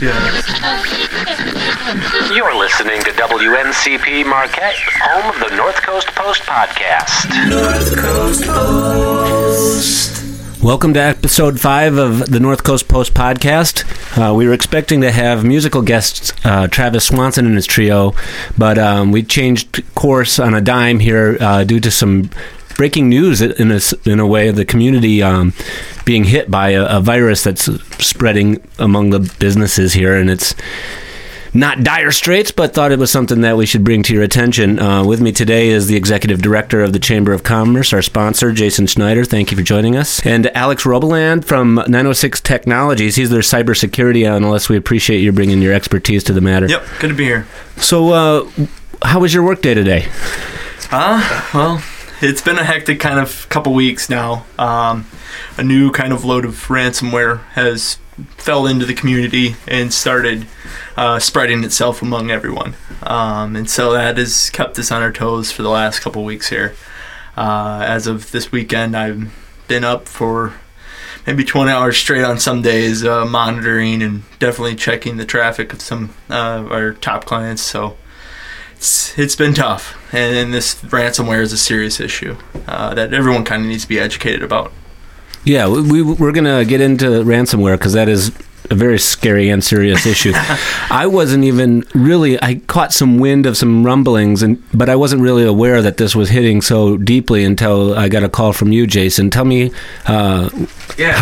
Yeah. You're listening to WNCP Marquette, home of the North Coast Post Podcast. North Coast Post. Welcome to episode 5 of the North Coast Post Podcast. We were expecting to have musical guests Travis Swanson and his trio, but we changed course on a dime here due to some breaking news in a way of the community being hit by a virus that's spreading among the businesses here, and it's not dire straits, but thought it was something that we should bring to your attention. With me today is the Executive Director of the Chamber of Commerce, our sponsor, Jason Schneider. Thank you for joining us. And Alex Robillard from 906 Technologies. He's their cybersecurity analyst. We appreciate you bringing your expertise to the matter. Yep, good to be here. So how was your work day today? Well, it's been a hectic kind of couple weeks now. A new kind of load of ransomware has fell into the community and started spreading itself among everyone. And so that has kept us on our toes for the last couple weeks here. As of this weekend, I've been up for maybe 20 hours straight on some days, monitoring and definitely checking the traffic of some of our top clients. So it's been tough, and this ransomware is a serious issue that everyone kind of needs to be educated about. Yeah, we're going to get into ransomware because that is a very scary and serious issue. I caught some wind of some rumblings, but I wasn't really aware that this was hitting so deeply until I got a call from you, Jason. Tell me how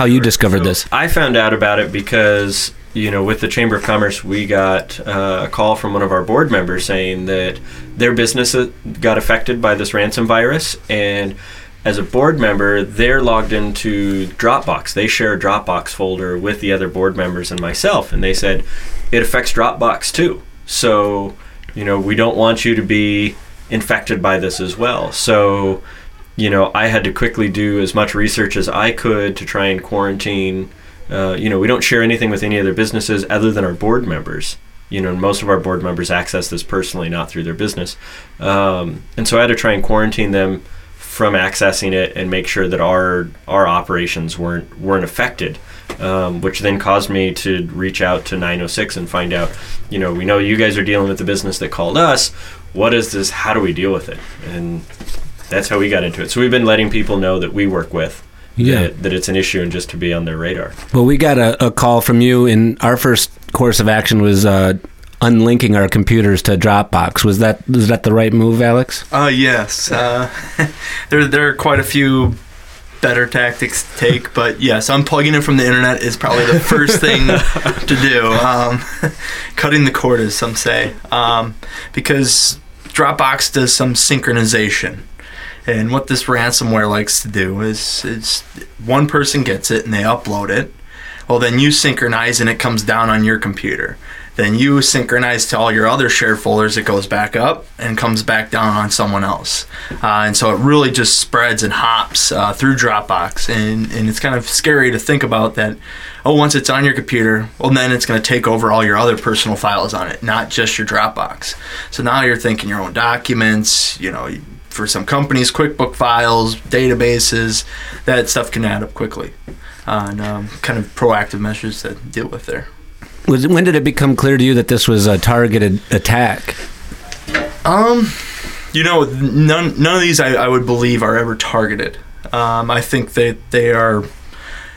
you discovered this. I found out about it because, you know, with the Chamber of Commerce, we got a call from one of our board members saying that their business got affected by this ransom virus, and as a board member, they're logged into Dropbox. They share a Dropbox folder with the other board members and myself, and they said it affects Dropbox too. So, you know, we don't want you to be infected by this as well. So, you know, I had to quickly do as much research as I could to try and quarantine. You know, we don't share anything with any other businesses other than our board members. You know, and most of our board members access this personally, not through their business. And so I had to try and quarantine them from accessing it and make sure that our operations weren't affected, which then caused me to reach out to 906 and find out, you know, we know you guys are dealing with the business that called us. What is this? How do we deal with it? And that's how we got into it. So we've been letting people know that we work with. Yeah. That it's an issue and just to be on their radar. Well, we got a call from you, and our first course of action was unlinking our computers to Dropbox. Was that the right move, Alex? Yes. There are quite a few better tactics to take, but yes, unplugging it from the internet is probably the first thing to do. Cutting the cord, as some say, because Dropbox does some synchronization. And what this ransomware likes to do is one person gets it and they upload it. Well, then you synchronize and it comes down on your computer. Then you synchronize to all your other shared folders. It goes back up and comes back down on someone else. And so it really just spreads and hops through Dropbox. And it's kind of scary to think about that, once it's on your computer, well, then it's going to take over all your other personal files on it, not just your Dropbox. So now you're thinking your own documents, you know, for some companies, QuickBook files, databases, that stuff can add up quickly on kind of proactive measures to deal with there. When did it become clear to you that this was a targeted attack? You know, none of these I would believe are ever targeted. I think that they are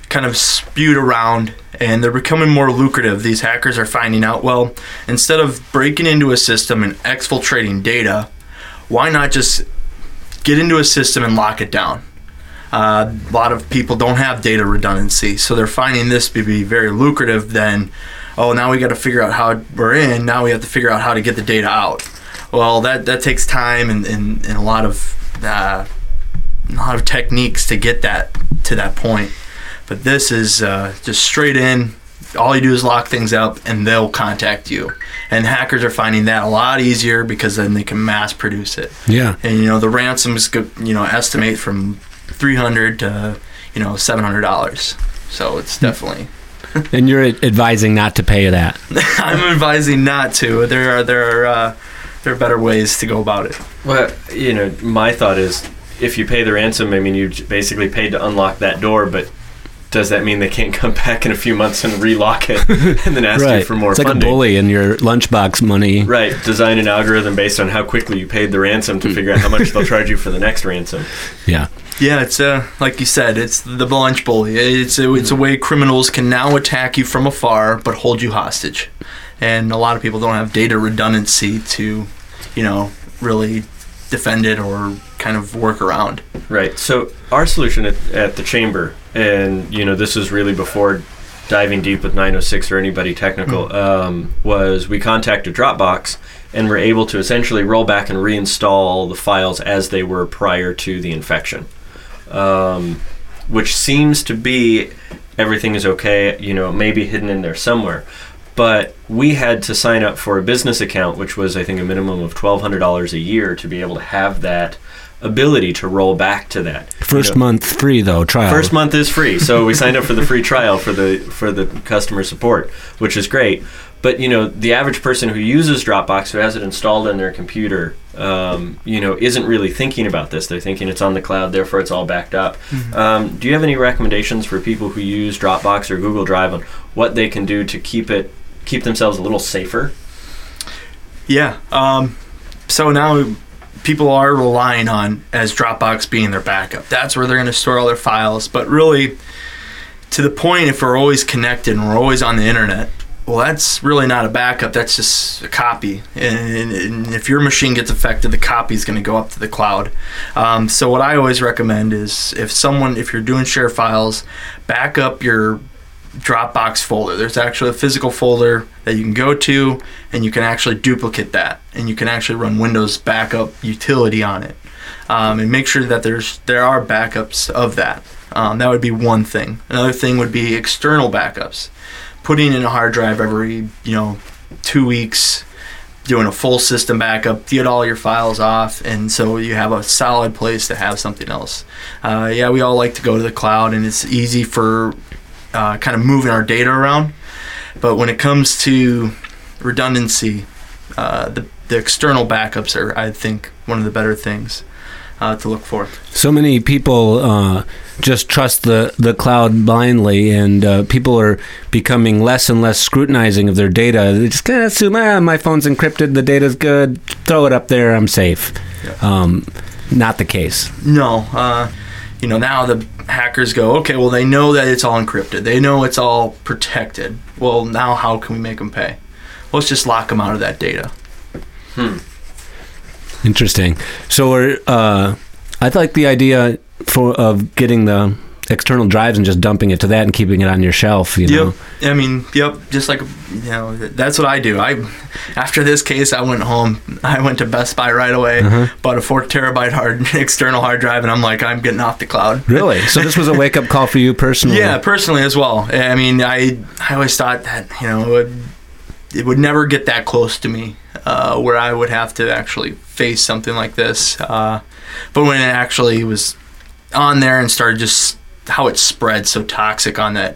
kind of spewed around, and they're becoming more lucrative. These hackers are finding out, well, instead of breaking into a system and exfiltrating data, why not just get into a system and lock it down? A lot of people don't have data redundancy, so they're finding this to be very lucrative. Then, now we got to figure out how we're in. Now we have to figure out how to get the data out. Well, that takes time and a lot of techniques to get that to that point. But this is just straight in. All you do is lock things up, and they'll contact you. And hackers are finding that a lot easier because then they can mass produce it. Yeah. And you know the ransoms, estimate from $300 to $700. So it's definitely. And you're advising not to pay that. I'm advising not to. There are better ways to go about it. Well, you know, my thought is if you pay the ransom, I mean, you basically paid to unlock that door, but does that mean they can't come back in a few months and relock it and then ask you for more funding? It's like a bully in your lunchbox money. Right. Design an algorithm based on how quickly you paid the ransom to figure out how much they'll charge you for the next ransom. Yeah. Yeah, it's like you said, it's the lunch bully. It's a way criminals can now attack you from afar but hold you hostage. And a lot of people don't have data redundancy to, you know, really defend it or kind of work around. Right. So our solution at the chamber, and, you know, this is really before diving deep with 906 or anybody technical, was we contacted Dropbox and were able to essentially roll back and reinstall the files as they were prior to the infection, which seems to be everything is okay, you know, maybe hidden in there somewhere. But we had to sign up for a business account, which was, I think, a minimum of $1,200 a year to be able to have that ability to roll back to that. First month free, though, trial. First month is free. So we signed up for the free trial for the customer support, which is great. But, you know, the average person who uses Dropbox, who has it installed on their computer, you know, isn't really thinking about this. They're thinking it's on the cloud, therefore it's all backed up. Mm-hmm. Do you have any recommendations for people who use Dropbox or Google Drive on what they can do to keep themselves a little safer? Yeah. So now people are relying on as Dropbox being their backup. That's where they're going to store all their files. But really, to the point, if we're always connected and we're always on the internet, well, that's really not a backup. That's just a copy. And if your machine gets affected, the copy is going to go up to the cloud. So what I always recommend is if you're doing share files, back up your Dropbox folder. There's actually a physical folder that you can go to, and you can actually duplicate that, and you can actually run Windows backup utility on it, and make sure that there are backups of that. That would be one thing. Another thing would be external backups. Putting in a hard drive every 2 weeks, doing a full system backup, get all your files off, and so you have a solid place to have something else. Yeah, we all like to go to the cloud, and it's easy for kind of moving our data around, but when it comes to redundancy, the external backups are, I think, one of the better things to look for. So many people just trust the cloud blindly, and people are becoming less and less scrutinizing of their data. They just kind of assume, my phone's encrypted, the data's good, throw it up there, I'm safe. Yeah. Not the case. No. Now the hackers go, okay, well, they know that it's all encrypted. They know it's all protected. Well, now how can we make them pay? Let's just lock them out of that data. Interesting. So I'd like the idea of getting the external drives and just dumping it to that and keeping it on your shelf, you know? Yep. Just like, that's what I do. After this case, I went home. I went to Best Buy right away, bought a 4-terabyte external hard drive, and I'm like, I'm getting off the cloud. Really? So this was a wake-up call for you personally? Yeah, personally as well. I always thought that, it would never get that close to me where I would have to actually face something like this. But when it actually was on there and started just how it spread so toxic on that,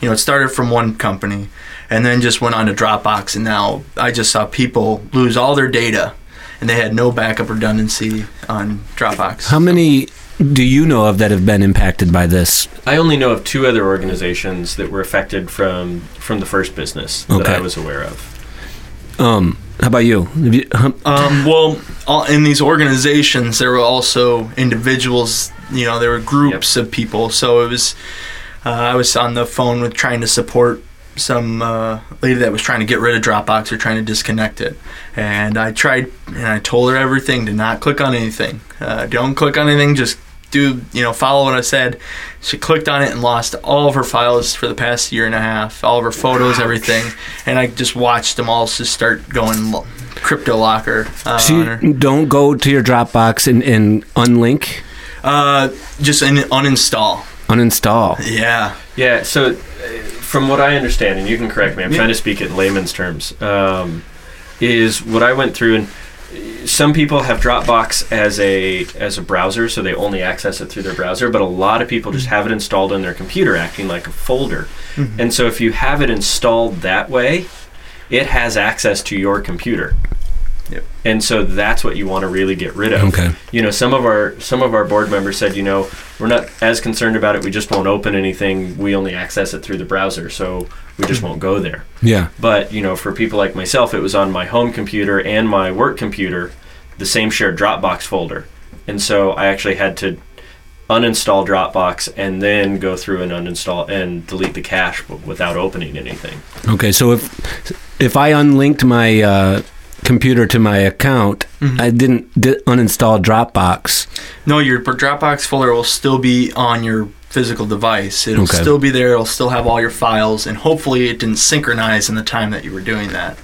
it started from one company and then just went on to Dropbox, and now I just saw people lose all their data and they had no backup redundancy on Dropbox. How many do you know of that have been impacted by this? I only know of 2 other organizations that were affected from the first business that I was aware of. How about you? In these organizations, there were also individuals, there were groups of people. So it was, I was on the phone with trying to support some lady that was trying to get rid of Dropbox or trying to disconnect it. And I told her everything, to not click on anything. Don't click on anything, just follow what I said. She clicked on it and lost all of her files for the past year and a half, all of her photos, everything. And I just watched them all just start going crypto locker. So you don't go to your Dropbox and unlink? Just uninstall. Uninstall. Yeah. Yeah, so from what I understand, and you can correct me, I'm trying to speak it in layman's terms, is what I went through, and some people have Dropbox as a browser, so they only access it through their browser, but a lot of people just have it installed on their computer, acting like a folder. Mm-hmm. And so if you have it installed that way, it has access to your computer. Yep. And so that's what you want to really get rid of. Okay. You know, some of our board members said, you know, we're not as concerned about it. We just won't open anything. We only access it through the browser, so we just won't go there. Yeah. But, you know, for people like myself, it was on my home computer and my work computer, the same shared Dropbox folder. And so I actually had to uninstall Dropbox and then go through and uninstall and delete the cache without opening anything. Okay, so if I unlinked my computer to my account, mm-hmm. I didn't uninstall Dropbox. No, your Dropbox folder will still be on your physical device. It'll still be there. It'll still have all your files, and hopefully it didn't synchronize in the time that you were doing that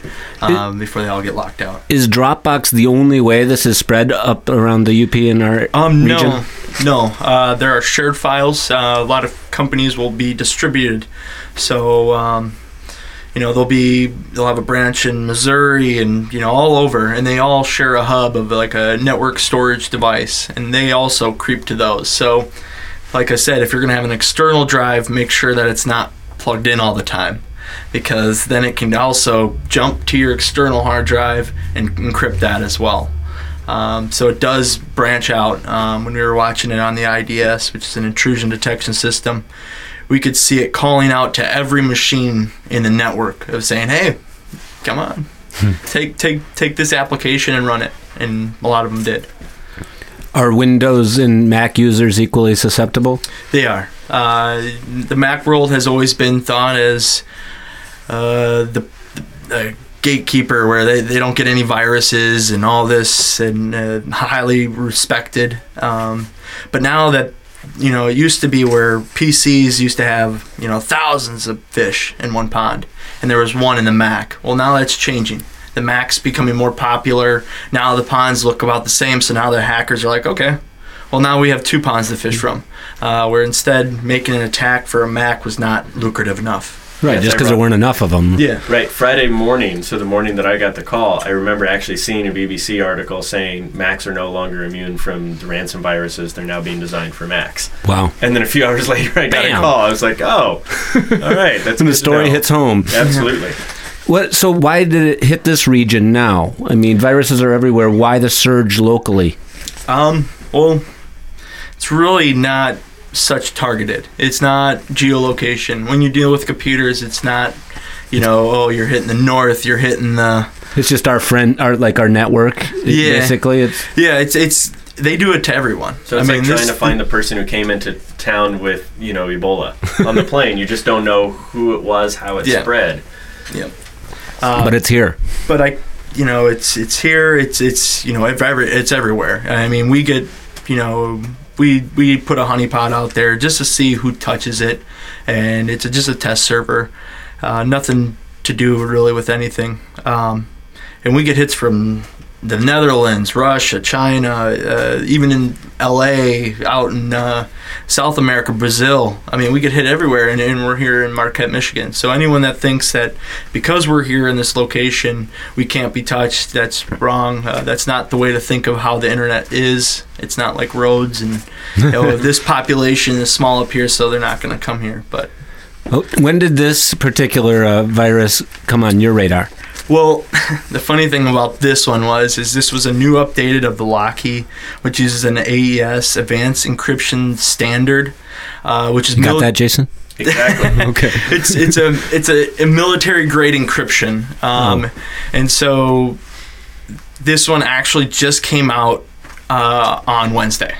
before they all get locked out. Is Dropbox the only way this is spread up around the UP in our region? No, there are shared files. A lot of companies will be distributed, so you know, they'll have a branch in Missouri and, you know, all over, and they all share a hub of like a network storage device, and they also creep to those. So like I said, if you're going to have an external drive, make sure that it's not plugged in all the time, because then it can also jump to your external hard drive and encrypt that as well. So it does branch out. When we were watching it on the IDS, which is an intrusion detection system, we could see it calling out to every machine in the network of saying, hey, come on, take this application and run it. And a lot of them did. Are Windows and Mac users equally susceptible? They are. The Mac world has always been thought as the gatekeeper, where they don't get any viruses and all this, and highly respected. But now that, you know, it used to be where PCs used to have, you know, thousands of fish in one pond, and there was one in the Mac. Well, now that's changing. The Mac's becoming more popular. Now the ponds look about the same, so now the hackers are like, okay, well, now we have two ponds to fish from, where instead making an attack for a Mac was not lucrative enough. Right, just because there weren't enough of them. Yeah. Right, Friday morning, so the morning that I got the call, I remember actually seeing a BBC article saying Macs are no longer immune from the ransom viruses. They're now being designed for Macs. Wow. And then a few hours later, I got a call. I was like, oh, all right. That's and the story hits home. Absolutely. What? So why did it hit this region now? I mean, viruses are everywhere. Why the surge locally? Well, it's really not such targeted. It's not geolocation. When you deal with computers, it's not, you know, oh, you're hitting the north, you're hitting the... It's just our friend, our network, basically. They do it to everyone. So it's trying to find the person who came into town with, you know, Ebola on the plane. You just don't know who it was, how it spread. Yeah. But it's here. But it's here. It's you know, it's everywhere. I mean, we get, you know, we put a honeypot out there just to see who touches it, and it's just a test server. Nothing to do really with anything. And we get hits from the Netherlands, Russia, China, even in LA, out in South America, Brazil. I mean, we get hit everywhere, and we're here in Marquette, Michigan. So anyone that thinks that because we're here in this location, we can't be touched, that's wrong. That's not the way to think of how the internet is. It's not like roads and, you know, this population is small up here, so they're not going to come here. But when did this particular virus come on your radar? Well, the funny thing about this one was this was a new updated of the Locky, which uses an AES advanced encryption standard, which is got that, Jason? Exactly. Okay. It's a military grade encryption, and so this one actually just came out on Wednesday.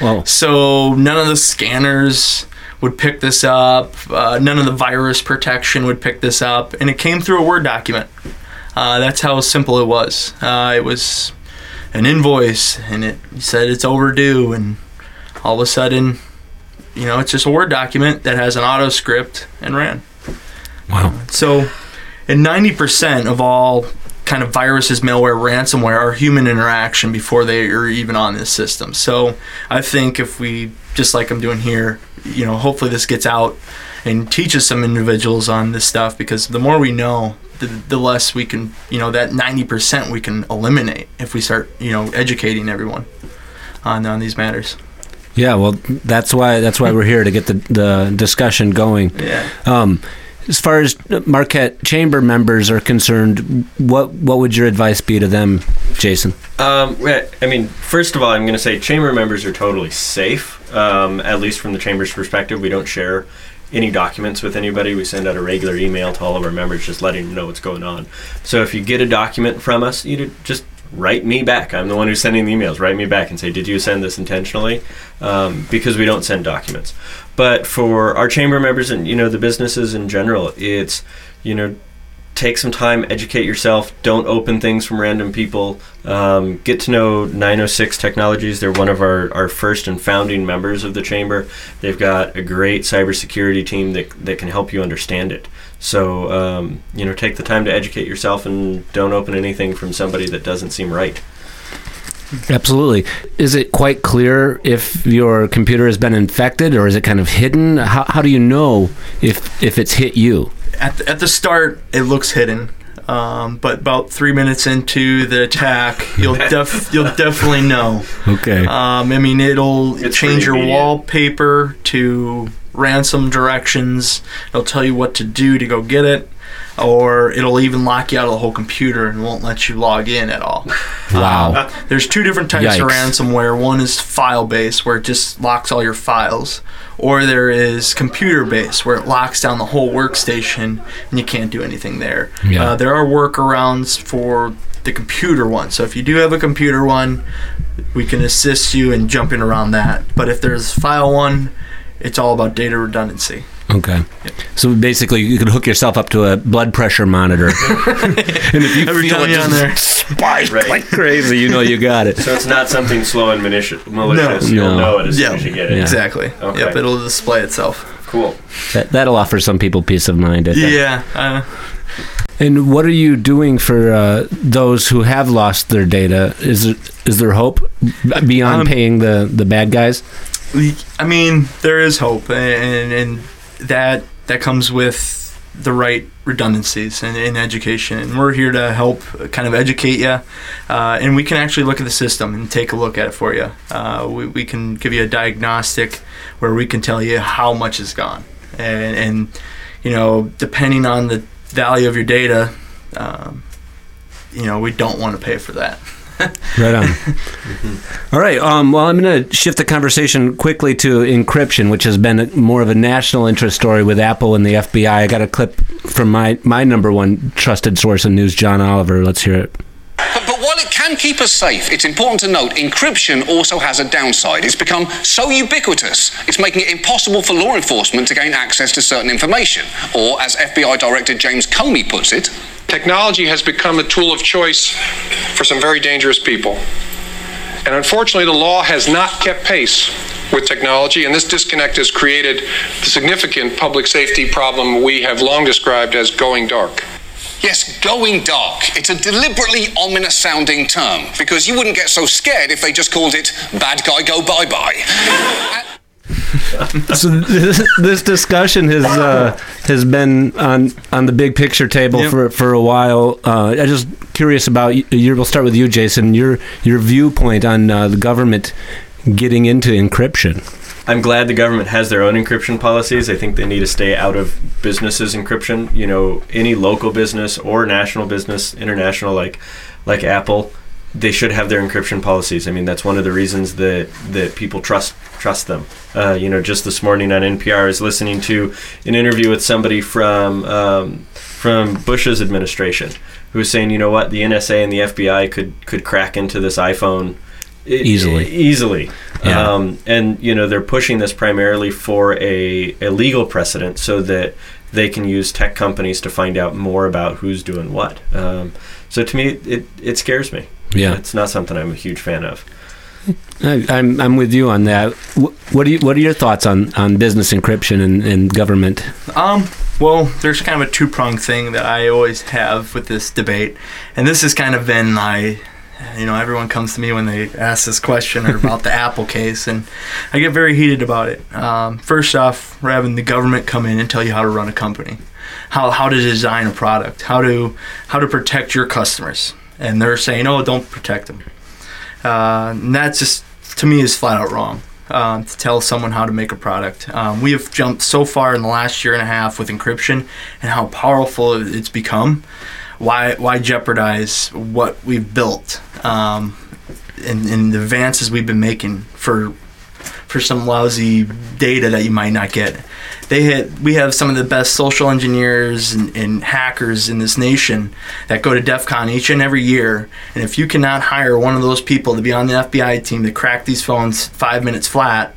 Wow. So none of the scanners would pick this up. None of the virus protection would pick this up, and it came through a Word document. That's how simple it was. It was an invoice, and it said it's overdue, and all of a sudden, you know, it's just a Word document that has an auto script and ran. Wow. So, and 90% of all kind of viruses, malware, ransomware are human interaction before they are even on this system. So I think if we, just like I'm doing here, you know, hopefully this gets out and teaches some individuals on this stuff, because the more we know, the less we can, you know, that 90% we can eliminate if we start, you know, educating everyone on these matters. Yeah, well, that's why we're here, to get the discussion going. Yeah. As far as Marquette Chamber members are concerned, what would your advice be to them, Jason? I mean, first of all, I'm going to say chamber members are totally safe, at least from the chamber's perspective. We don't share any documents with anybody. We send out a regular email to all of our members just letting them know what's going on. So if you get a document from us, you just write me back. I'm the one who's sending the emails. Write me back and say, did you send this intentionally? Because we don't send documents. But for our chamber members and, the businesses in general, it's, take some time, educate yourself. Don't open things from random people. Get to know 906 Technologies. They're one of our first and founding members of the chamber. They've got a great cybersecurity team that can help you understand it. So, take the time to educate yourself and don't open anything from somebody that doesn't seem right. Absolutely. Is it quite clear if your computer has been infected, or is it kind of hidden? How do you know if it's hit you? At the start, it looks hidden, but about 3 minutes into the attack, you'll definitely know. Okay. It'll change your wallpaper to ransom directions. It'll tell you what to do to go get it, or it'll even lock you out of the whole computer and won't let you log in at all. Wow. There's two different types of ransomware. One is file-based, where it just locks all your files, or there is computer-based, where it locks down the whole workstation and you can't do anything there. Yeah. There are workarounds for the computer one, so if you do have a computer one, we can assist you in jumping around that. But if there's file one, it's all about data redundancy. Okay. Yep. So basically, you could hook yourself up to a blood pressure monitor. And if you feel it just spike like crazy, you got it. So it's not something slow and malicious. No. You'll know it as soon as you get it. Yeah. Exactly. Okay. Yep, it'll display itself. Cool. That'll offer some people peace of mind. Yeah. And what are you doing for those who have lost their data? Is there hope beyond paying the bad guys? There is hope, and that comes with the right redundancies in education. And we're here to help kind of educate you, and we can actually look at the system and take a look at it for you. We can give you a diagnostic where we can tell you how much is gone. And depending on the value of your data, we don't want to pay for that. Right on. Mm-hmm. All right. Well, I'm going to shift the conversation quickly to encryption, which has been more of a national interest story with Apple and the FBI. I got a clip from my number one trusted source in news, John Oliver. Let's hear it. But while it can keep us safe, it's important to note encryption also has a downside. It's become so ubiquitous, it's making it impossible for law enforcement to gain access to certain information. Or, as FBI Director James Comey puts it, technology has become a tool of choice for some very dangerous people. And unfortunately, the law has not kept pace with technology, and this disconnect has created the significant public safety problem we have long described as going dark. Yes, going dark. It's a deliberately ominous-sounding term, because you wouldn't get so scared if they just called it bad guy go bye-bye. So this discussion has been on the big picture table for a while. I'm just curious about your. We'll start with you, Jason. Your viewpoint on the government getting into encryption. I'm glad the government has their own encryption policies. I think they need to stay out of businesses' encryption. Any local business or national business, international like Apple. They should have their encryption policies. That's one of the reasons that people trust them. Just this morning on NPR, I was listening to an interview with somebody from Bush's administration who was saying, the NSA and the FBI could crack into this iPhone easily. Yeah. They're pushing this primarily for a legal precedent so that they can use tech companies to find out more about who's doing what. So to me, it scares me. Yeah, it's not something I'm a huge fan of. I'm with you on that. What are your thoughts on business encryption and government? Well, there's kind of a two-pronged thing that I always have with this debate, and this has kind of been my. Everyone comes to me when they ask this question or about the Apple case, and I get very heated about it. First off, we're having the government come in and tell you how to run a company, how to design a product, how to protect your customers. And they're saying, don't protect them. And that's just, to me, is flat out wrong. to tell someone how to make a product. We have jumped so far in the last year and a half with encryption and how powerful it's become. Why jeopardize what we've built and the advances we've been making for some lousy data that you might not get? We have some of the best social engineers and hackers in this nation that go to DEF CON each and every year. And if you cannot hire one of those people to be on the FBI team to crack these phones 5 minutes flat,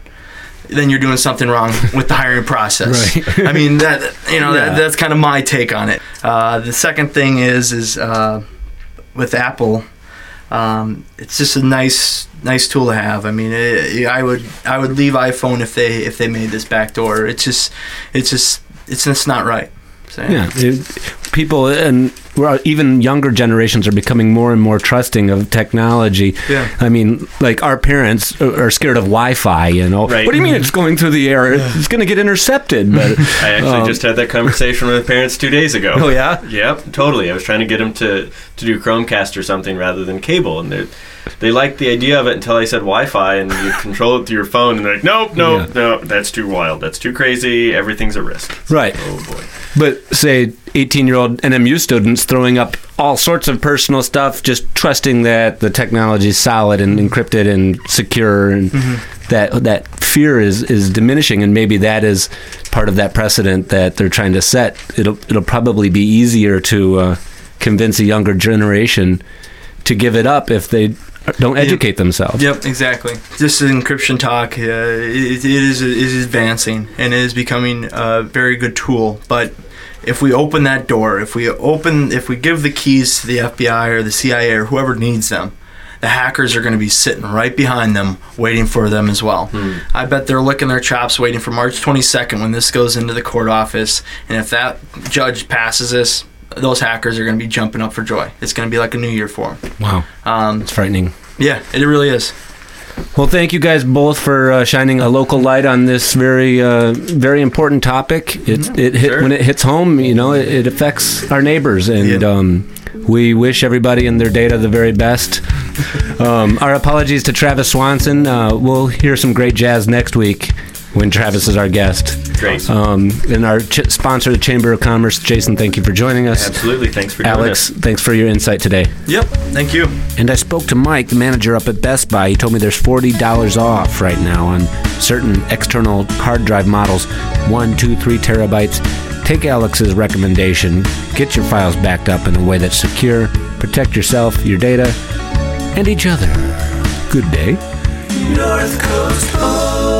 then you're doing something wrong with the hiring process. Right. I mean, that's kind of my take on it. The second thing is with Apple, it's just a nice tool to have. I mean, I would leave iPhone if they made this backdoor. It's just not right. So, people and even younger generations are becoming more and more trusting of technology. Yeah. I mean, like our parents are scared of Wi-Fi, you know. Right. What do you mean it's going through the air? Yeah. It's going to get intercepted. But I actually just had that conversation with parents 2 days ago. Oh, yeah? Yep, totally. I was trying to get them to do Chromecast or something rather than cable. And they liked the idea of it until I said Wi-Fi and you control it through your phone. And they're like, no, that's too wild. That's too crazy. Everything's a risk. It's right. Like, oh, boy. But say 18-year-old NMU students throwing up all sorts of personal stuff, just trusting that the technology is solid and encrypted and secure, and that fear is diminishing, and maybe that is part of that precedent that they're trying to set. It'll probably be easier to convince a younger generation to give it up if they don't educate themselves. Yep, exactly. This encryption talk, it is advancing, and it is becoming a very good tool, but if we open that door, if we give the keys to the FBI or the CIA or whoever needs them, the hackers are going to be sitting right behind them, waiting for them as well. I bet they're licking their chops, waiting for March 22nd when this goes into the court office. And if that judge passes this, those hackers are going to be jumping up for joy. It's going to be like a new year for them. Wow. It's frightening. Yeah, it really is. Well, thank you guys both for shining a local light on this very, very important topic. When it hits home, you know, it affects our neighbors, and we wish everybody and their data the very best. Our apologies to Travis Swanson. We'll hear some great jazz next week when Travis is our guest. Great. And our sponsor, the Chamber of Commerce, Jason, thank you for joining us. Absolutely. Thanks for joining us. Alex, thanks for your insight today. Yep. Thank you. And I spoke to Mike, the manager up at Best Buy. He told me there's $40 off right now on certain external hard drive models, 1, 2, 3 terabytes. Take Alex's recommendation. Get your files backed up in a way that's secure. Protect yourself, your data, and each other. Good day. North Coast Post.